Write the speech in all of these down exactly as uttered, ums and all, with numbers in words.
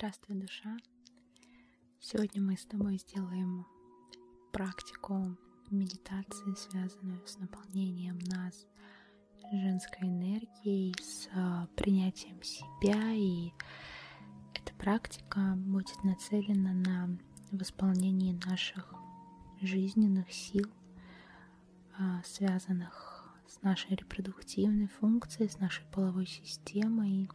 Здравствуй, душа! Сегодня мы с тобой сделаем практику медитации, связанную с наполнением нас женской энергией, с принятием себя, и эта практика будет нацелена на восполнение наших жизненных сил, связанных с нашей репродуктивной функцией, с нашей половой системой,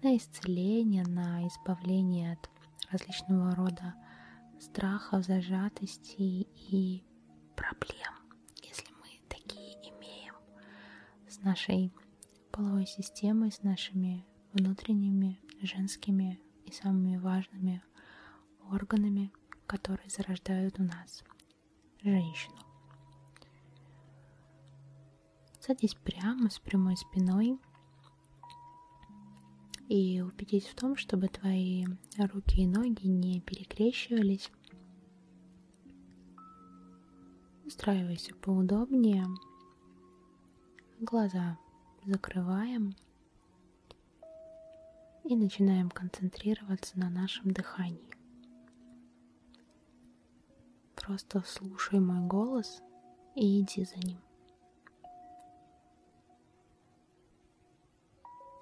на исцеление, на избавление от различного рода страхов, зажатостей и проблем, если мы такие имеем, с нашей половой системой, с нашими внутренними, женскими и самыми важными органами, которые зарождают у нас женщину. Садись прямо с прямой спиной и убедись в том, чтобы твои руки и ноги не перекрещивались. Устраивайся поудобнее. Глаза закрываем и начинаем концентрироваться на нашем дыхании. Просто слушай мой голос и иди за ним.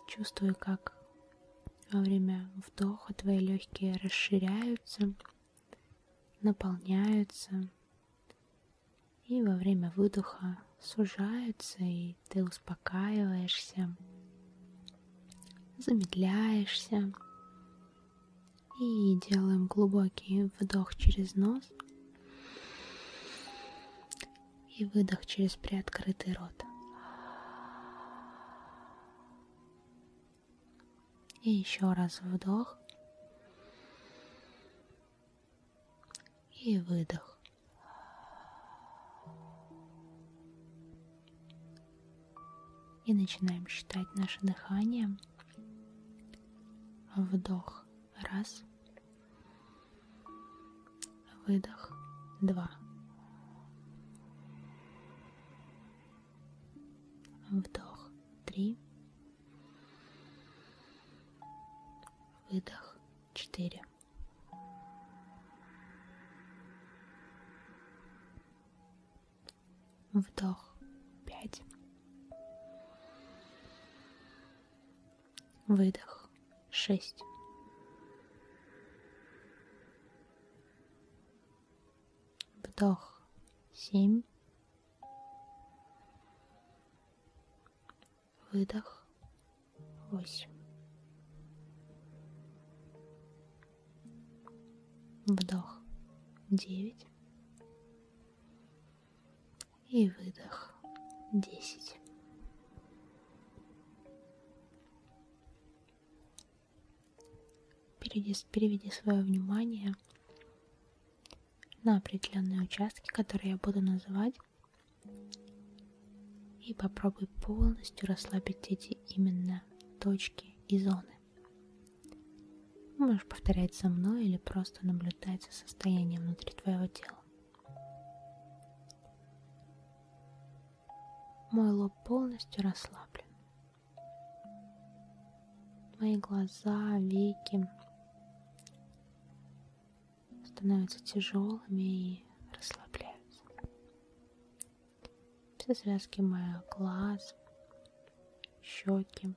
Чувствуй, как во время вдоха твои легкие расширяются, наполняются, и во время выдоха сужаются, и ты успокаиваешься, замедляешься. И делаем глубокий вдох через нос и выдох через приоткрытый рот. И еще раз вдох и выдох. И начинаем считать наше дыхание. Вдох раз, выдох два, вдох три, выдох четыре. Вдох пять. Выдох шесть. Вдох семь. Выдох восемь. Вдох девять и выдох десять. Переведи, переведи свое внимание на определенные участки, которые я буду называть, и попробуй полностью расслабить эти именно точки и зоны. Можешь повторять за мной или просто наблюдать за состоянием внутри твоего тела. Мой лоб полностью расслаблен. Мои глаза, веки становятся тяжелыми и расслабляются. Все связки моих глаз, щеки.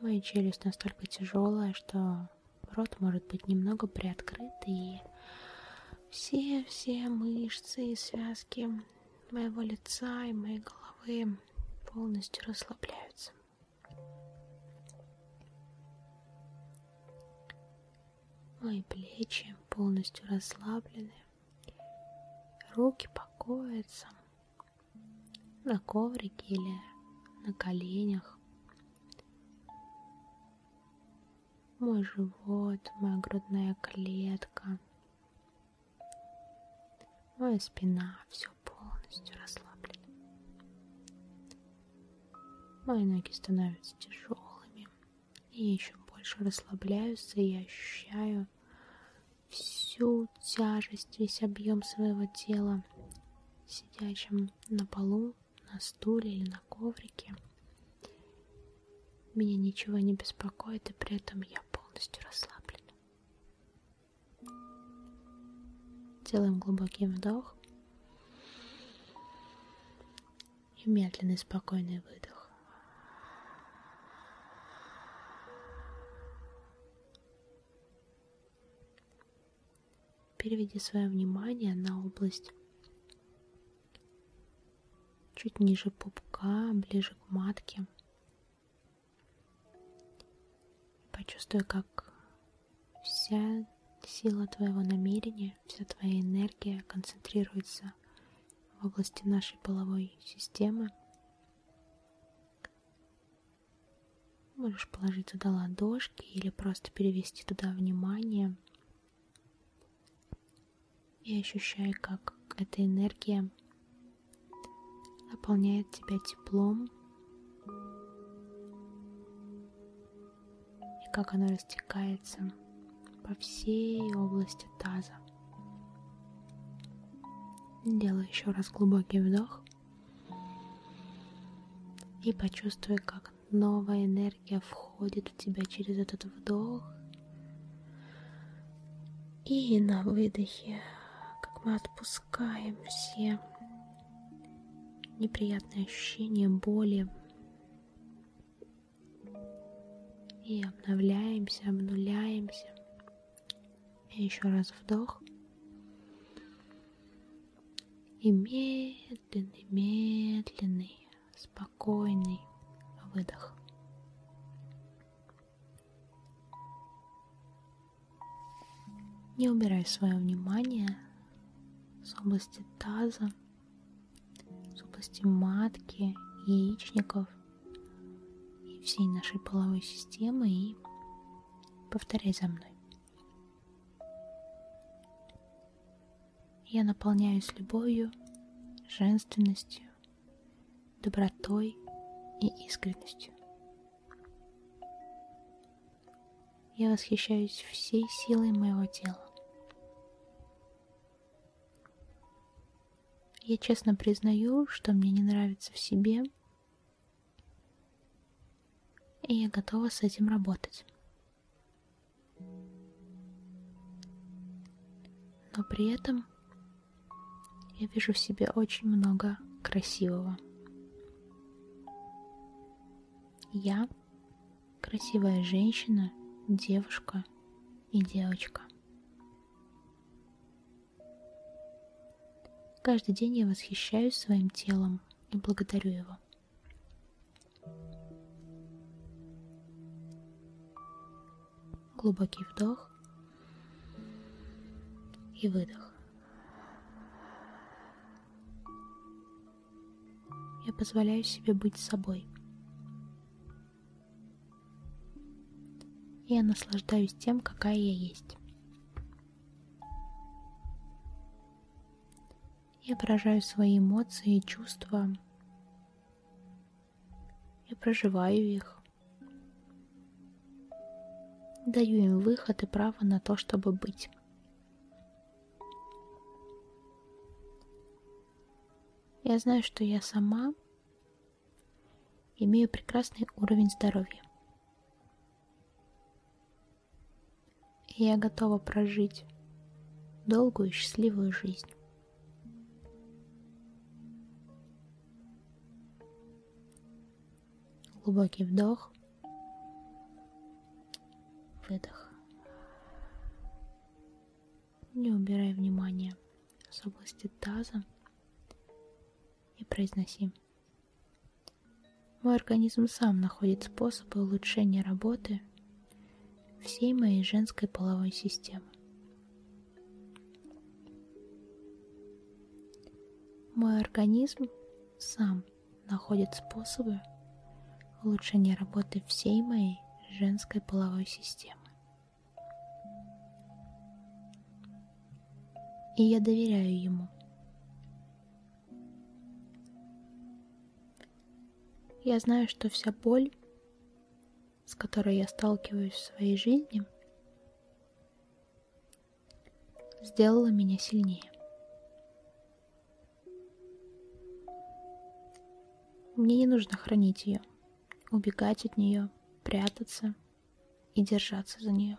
Моя челюсть настолько тяжелая, что рот может быть немного приоткрыт, и все-все мышцы и связки моего лица и моей головы полностью расслабляются. Мои плечи полностью расслаблены, руки покоятся на коврике или на коленях. Мой живот, моя грудная клетка, моя спина, все полностью расслаблено. Мои ноги становятся тяжелыми и еще больше расслабляются, и я ощущаю всю тяжесть, весь объем своего тела, сидящим на полу, на стуле или на коврике. Меня ничего не беспокоит, и при этом я полностью расслаблена. Делаем глубокий вдох и медленный, спокойный выдох. Переведи свое внимание на область чуть ниже пупка, ближе к матке. Почувствуй, как вся сила твоего намерения, вся твоя энергия концентрируется в области нашей половой системы. Можешь положить туда ладошки или просто перевести туда внимание. И ощущай, как эта энергия наполняет тебя теплом, и как оно растекается по всей области таза. Делай еще раз глубокий вдох и почувствуй, как новая энергия входит в тебя через этот вдох. И на выдохе, как мы отпускаем все неприятные ощущения, боли. И обновляемся, обнуляемся. И еще раз вдох. И медленный, медленный, спокойный выдох. Не убирай свое внимание с области таза, с области матки, яичников и всей нашей половой системы, и повторяй за мной. Я наполняюсь любовью, женственностью, добротой и искренностью. Я восхищаюсь всей силой моего тела. Я честно признаю, что мне не нравится в себе, и я готова с этим работать. Но при этом я вижу в себе очень много красивого. Я красивая женщина, девушка и девочка. Каждый день я восхищаюсь своим телом и благодарю его. Глубокий вдох и выдох. Я позволяю себе быть собой. Я наслаждаюсь тем, какая я есть. Я выражаю свои эмоции и чувства. Я проживаю их. Даю им выход и право на то, чтобы быть. Я знаю, что я сама имею прекрасный уровень здоровья. И я готова прожить долгую и счастливую жизнь. Глубокий вдох, выдох. Не убирай внимания с области таза и произноси: мой организм сам находит способы улучшения работы всей моей женской половой системы. Мой организм сам находит способы улучшение работы всей моей женской половой системы. И я доверяю ему. Я знаю, что вся боль, с которой я сталкиваюсь в своей жизни, сделала меня сильнее. Мне не нужно хранить ее, убегать от нее прятаться и держаться за нее.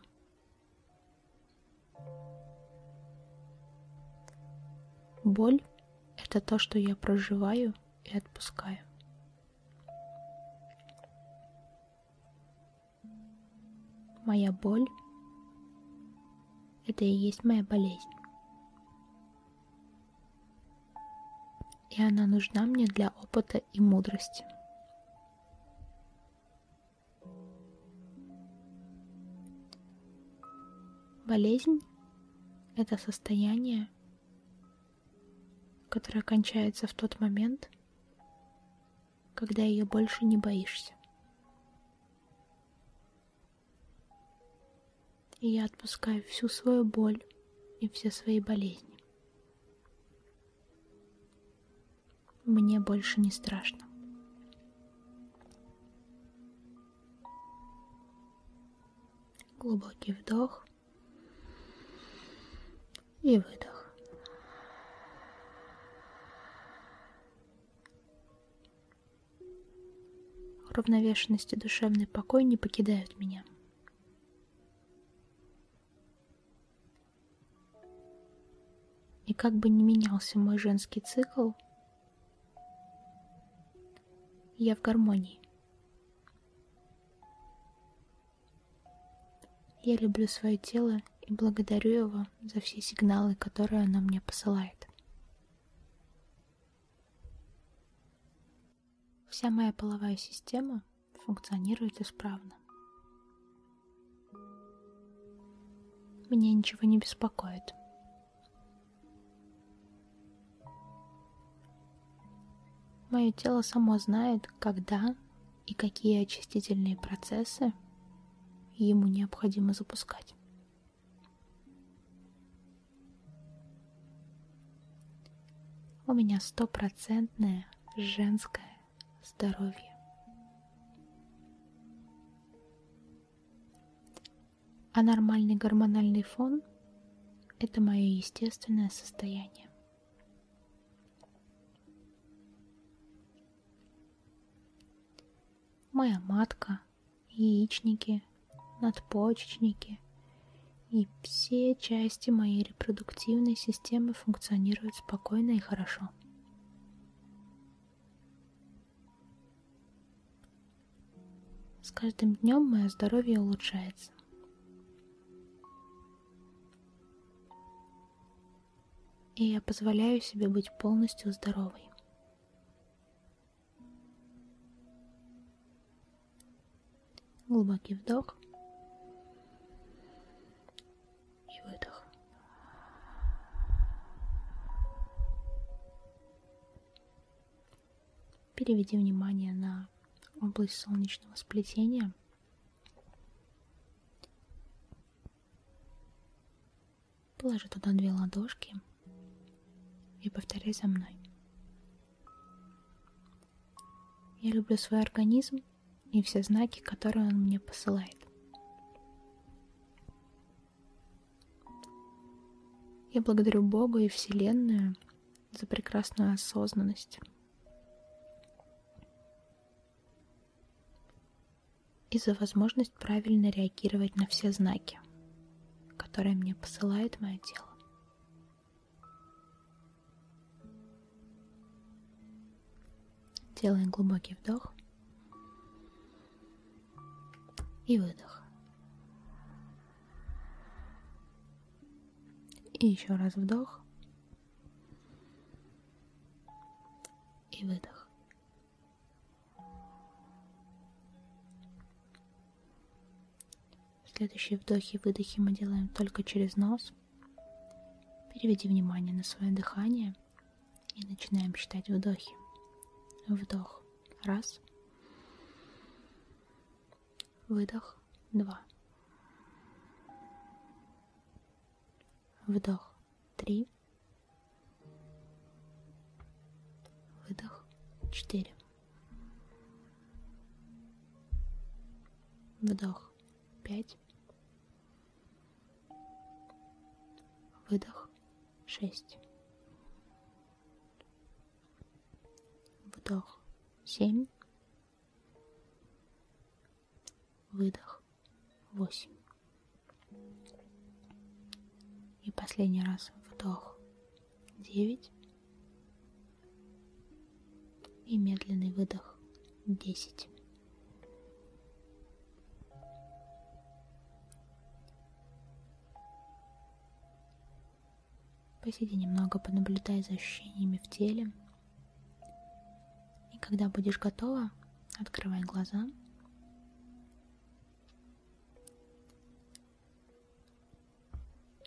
Боль — это то, что я проживаю и отпускаю. Моя боль — это и есть моя болезнь. И она нужна мне для опыта и мудрости. Болезнь — это состояние, которое кончается в тот момент, когда ее больше не боишься. И я отпускаю всю свою боль и все свои болезни. Мне больше не страшно. Глубокий вдох и выдох. Уравновешенность и душевный покой не покидают меня. И как бы ни менялся мой женский цикл, я в гармонии. Я люблю свое тело и благодарю его за все сигналы, которые оно мне посылает. Вся моя половая система функционирует исправно. Меня ничего не беспокоит. Мое тело само знает, когда и какие очистительные процессы ему необходимо запускать. У меня стопроцентное женское здоровье. А нормальный гормональный фон – это мое естественное состояние. Моя матка, яичники, надпочечники и все части моей репродуктивной системы функционируют спокойно и хорошо. С каждым днем мое здоровье улучшается. И я позволяю себе быть полностью здоровой. Глубокий вдох и выдох. Переведи внимание на область солнечного сплетения. Положи туда две ладошки и повторяй за мной. Я люблю свой организм и все знаки, которые он мне посылает. Я благодарю Бога и Вселенную за прекрасную осознанность и за возможность правильно реагировать на все знаки, которые мне посылает мое тело. Делаем глубокий вдох и выдох. И еще раз вдох. И выдох. Следующие вдохи и выдохи мы делаем только через нос. Переведи внимание на свое дыхание и начинаем считать вдохи. Вдох. Раз. Выдох. Два. Вдох. Три. Выдох. Четыре. Вдох. Пять. Выдох. Шесть. Вдох. Семь. выдох. Восемь. И последний раз вдох. Девять. И медленный выдох. Десять. Посиди немного, понаблюдай за ощущениями в теле. И когда будешь готова, открывай глаза.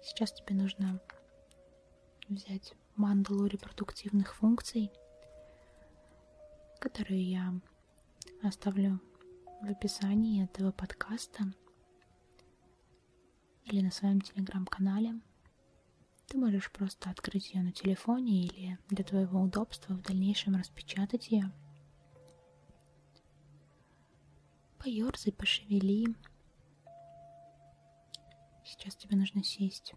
Сейчас тебе нужно взять мандалу репродуктивных функций, которую я оставлю в описании этого подкаста или на своем телеграм-канале. Ты можешь просто открыть ее на телефоне или для твоего удобства в дальнейшем распечатать ее. Поерзай, пошевели. Сейчас тебе нужно сесть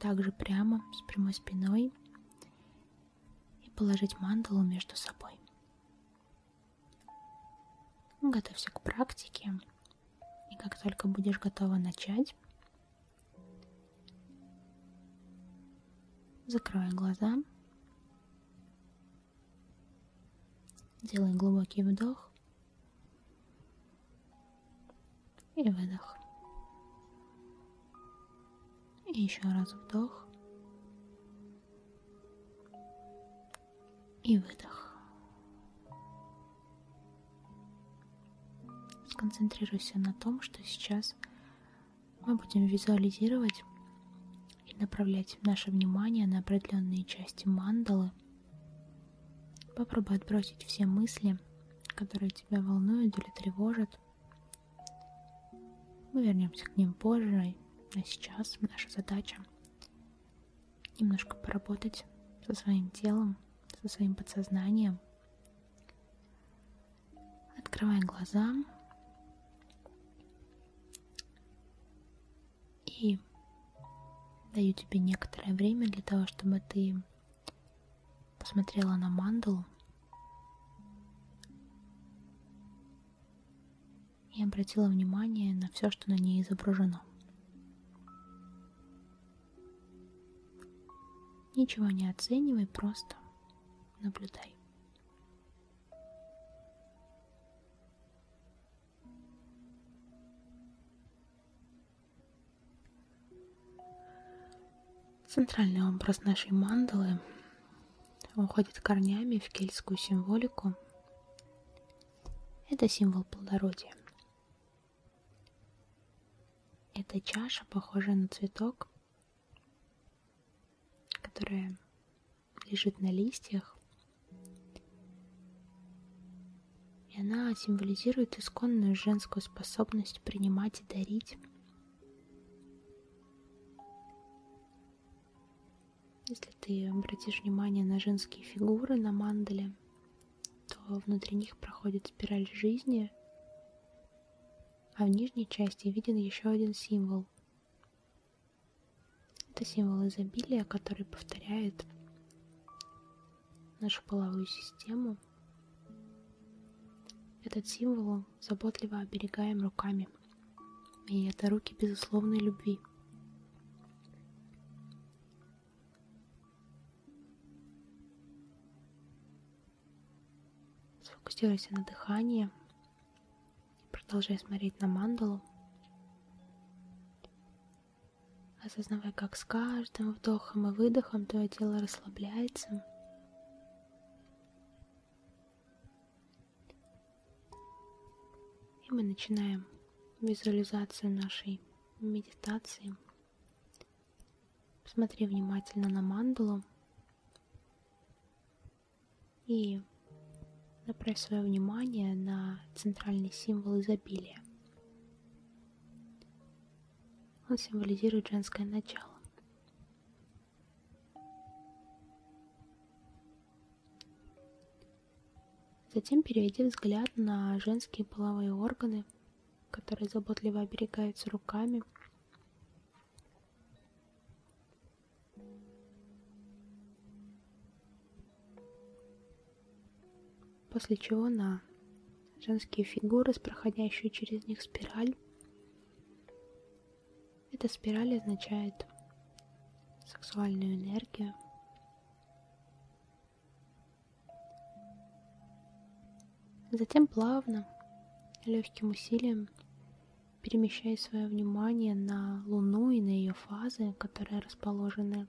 также прямо, с прямой спиной, и положить мандалу между собой. Готовься к практике, и как только будешь готова начать, закрывай глаза, делай глубокий вдох и выдох. И еще раз вдох и выдох. Сконцентрируйся на том, что сейчас мы будем визуализировать направлять наше внимание на определенные части мандалы. Попробуй отбросить все мысли, которые тебя волнуют или тревожат. Мы вернемся к ним позже, а сейчас наша задача немножко поработать со своим телом, со своим подсознанием. Открывай глаза и даю тебе некоторое время для того, чтобы ты посмотрела на мандалу и обратила внимание на все, что на ней изображено. Ничего не оценивай, просто наблюдай. Центральный образ нашей мандалы уходит корнями в кельтскую символику. Это символ плодородия. Это чаша, похожая на цветок, которая лежит на листьях. И она символизирует исконную женскую способность принимать и дарить. Если ты обратишь внимание на женские фигуры на мандале, то внутри них проходит спираль жизни, а в нижней части виден еще один символ. Это символ изобилия, который повторяет нашу половую систему. Этот символ заботливо оберегаем руками, и это руки безусловной любви. Фокусируйся на дыхании, продолжай смотреть на мандалу, осознавай, как с каждым вдохом и выдохом твое тело расслабляется. И мы начинаем визуализацию нашей медитации. Посмотри внимательно на мандалу и направь свое внимание на центральный символ изобилия. Он символизирует женское начало. Затем переведи взгляд на женские половые органы, которые заботливо оберегаются руками. После чего на женские фигуры с проходящей через них спираль. Эта спираль означает сексуальную энергию. Затем плавно, легким усилием перемещай свое внимание на Луну и на ее фазы, которые расположены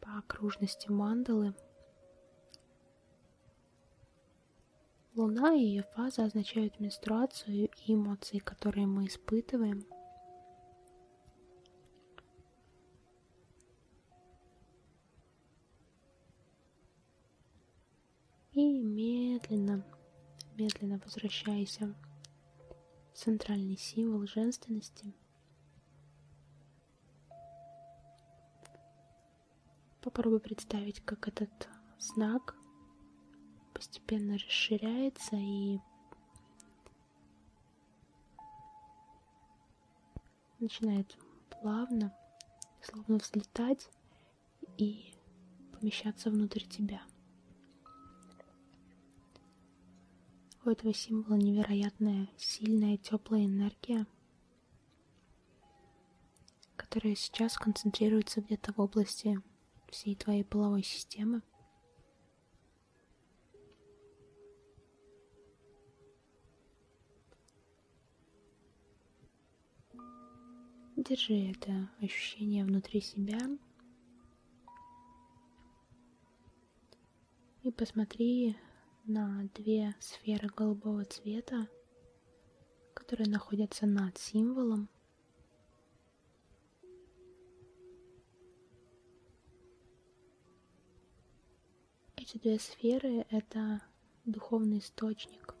по окружности мандалы. Луна и ее фаза означают менструацию и эмоции, которые мы испытываем. И медленно, медленно возвращайся в центральный символ женственности. Попробуй представить, как этот знак постепенно расширяется и начинает плавно, словно взлетать и помещаться внутрь тебя. У этого символа невероятная сильная теплая энергия, которая сейчас концентрируется где-то в области всей твоей половой системы. Держи это ощущение внутри себя и посмотри на две сферы голубого цвета, которые находятся над символом. Эти две сферы — это духовный источник.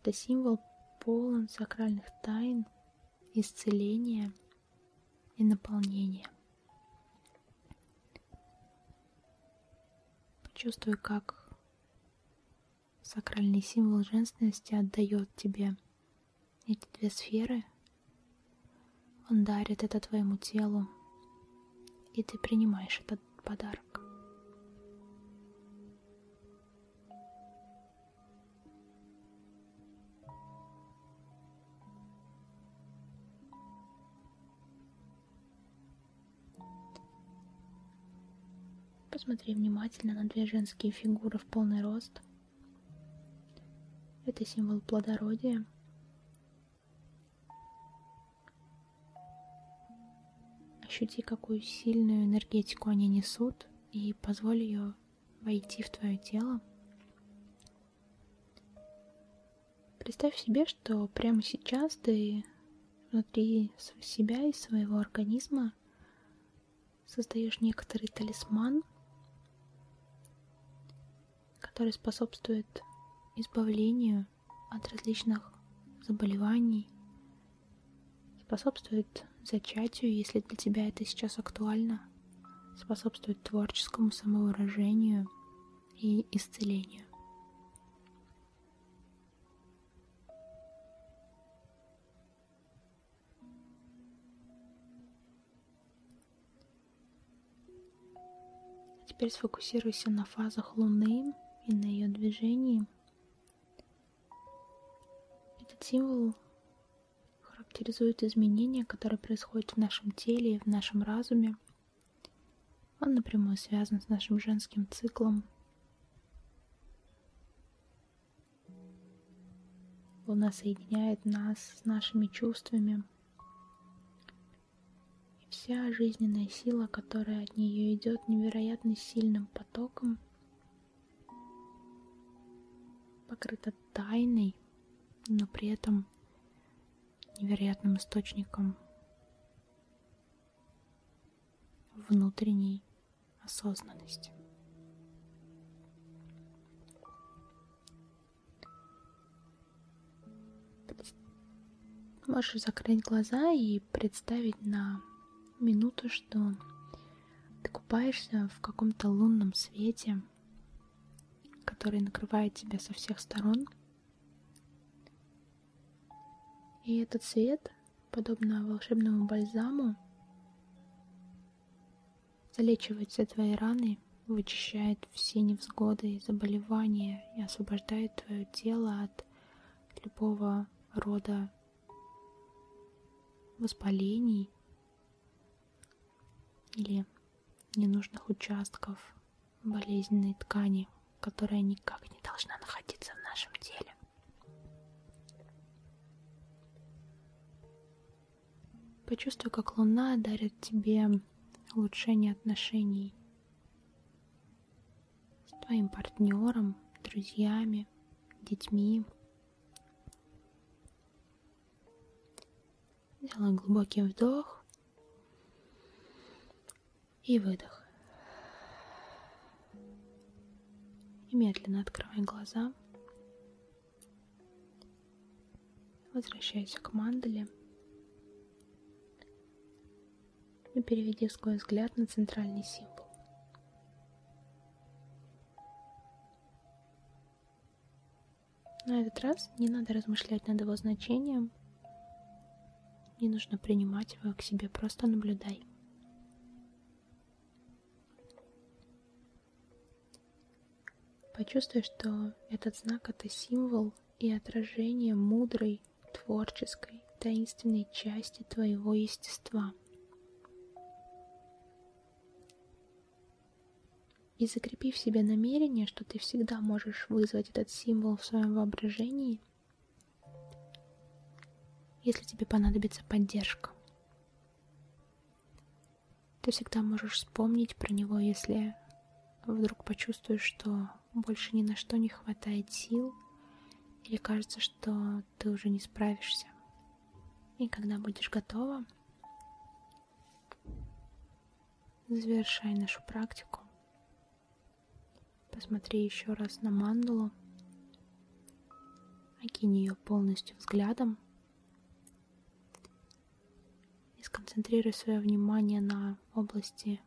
Это символ полон сакральных тайн, исцеления и наполнения. Почувствуй, как сакральный символ женственности отдает тебе эти две сферы. Он дарит это твоему телу, и ты принимаешь этот подарок. Посмотри внимательно на две женские фигуры в полный рост. Это символ плодородия. Ощути, какую сильную энергетику они несут, и позволь ее войти в твое тело. Представь себе, что прямо сейчас ты внутри себя и своего организма создаешь некоторый талисман, который способствует избавлению от различных заболеваний, способствует зачатию, если для тебя это сейчас актуально, способствует творческому самовыражению и исцелению. А теперь сфокусируйся на фазах Луны и на ее движении. Этот символ характеризует изменения, которые происходят в нашем теле и в нашем разуме. Он напрямую связан с нашим женским циклом. Луна соединяет нас с нашими чувствами. И вся жизненная сила, которая от нее идет невероятно сильным потоком, покрыта тайной, но при этом невероятным источником внутренней осознанности. Можешь закрыть глаза и представить на минуту, что ты купаешься в каком-то лунном свете, который накрывает тебя со всех сторон. И этот свет, подобно волшебному бальзаму, залечивает все твои раны, вычищает все невзгоды и заболевания и освобождает твое тело от любого рода воспалений или ненужных участков болезненной ткани, которая никак не должна находиться в нашем теле. Почувствуй, как луна дарит тебе улучшение отношений с твоим партнером, друзьями, детьми. Делай глубокий вдох и выдох. И медленно открывай глаза. Возвращайся к мандале. И переведи свой взгляд на центральный символ. На этот раз не надо размышлять над его значением. Не нужно принимать его к себе, просто наблюдай. Почувствуй, что этот знак — это символ и отражение мудрой, творческой, таинственной части твоего естества. И закрепи в себе намерение, что ты всегда можешь вызвать этот символ в своем воображении, если тебе понадобится поддержка. Ты всегда можешь вспомнить про него, если вдруг почувствуешь, что больше ни на что не хватает сил, или кажется, что ты уже не справишься. И когда будешь готова, завершай нашу практику. Посмотри еще раз на мандалу, окинь ее полностью взглядом и сконцентрируй свое внимание на области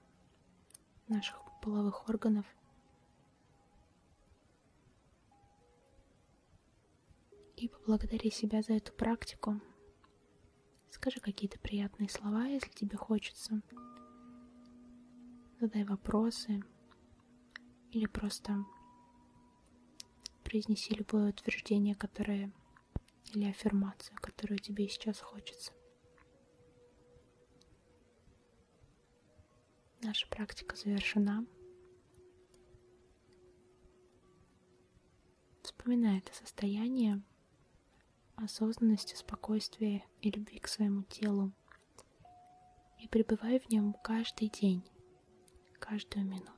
наших половых органов. И поблагодари себя за эту практику. Скажи какие-то приятные слова, если тебе хочется. Задай вопросы. Или просто произнеси любое утверждение, которое, или аффирмацию, которую тебе сейчас хочется. Наша практика завершена. Вспоминай это состояние осознанности, спокойствия и любви к своему телу и пребывай в нем каждый день, каждую минуту.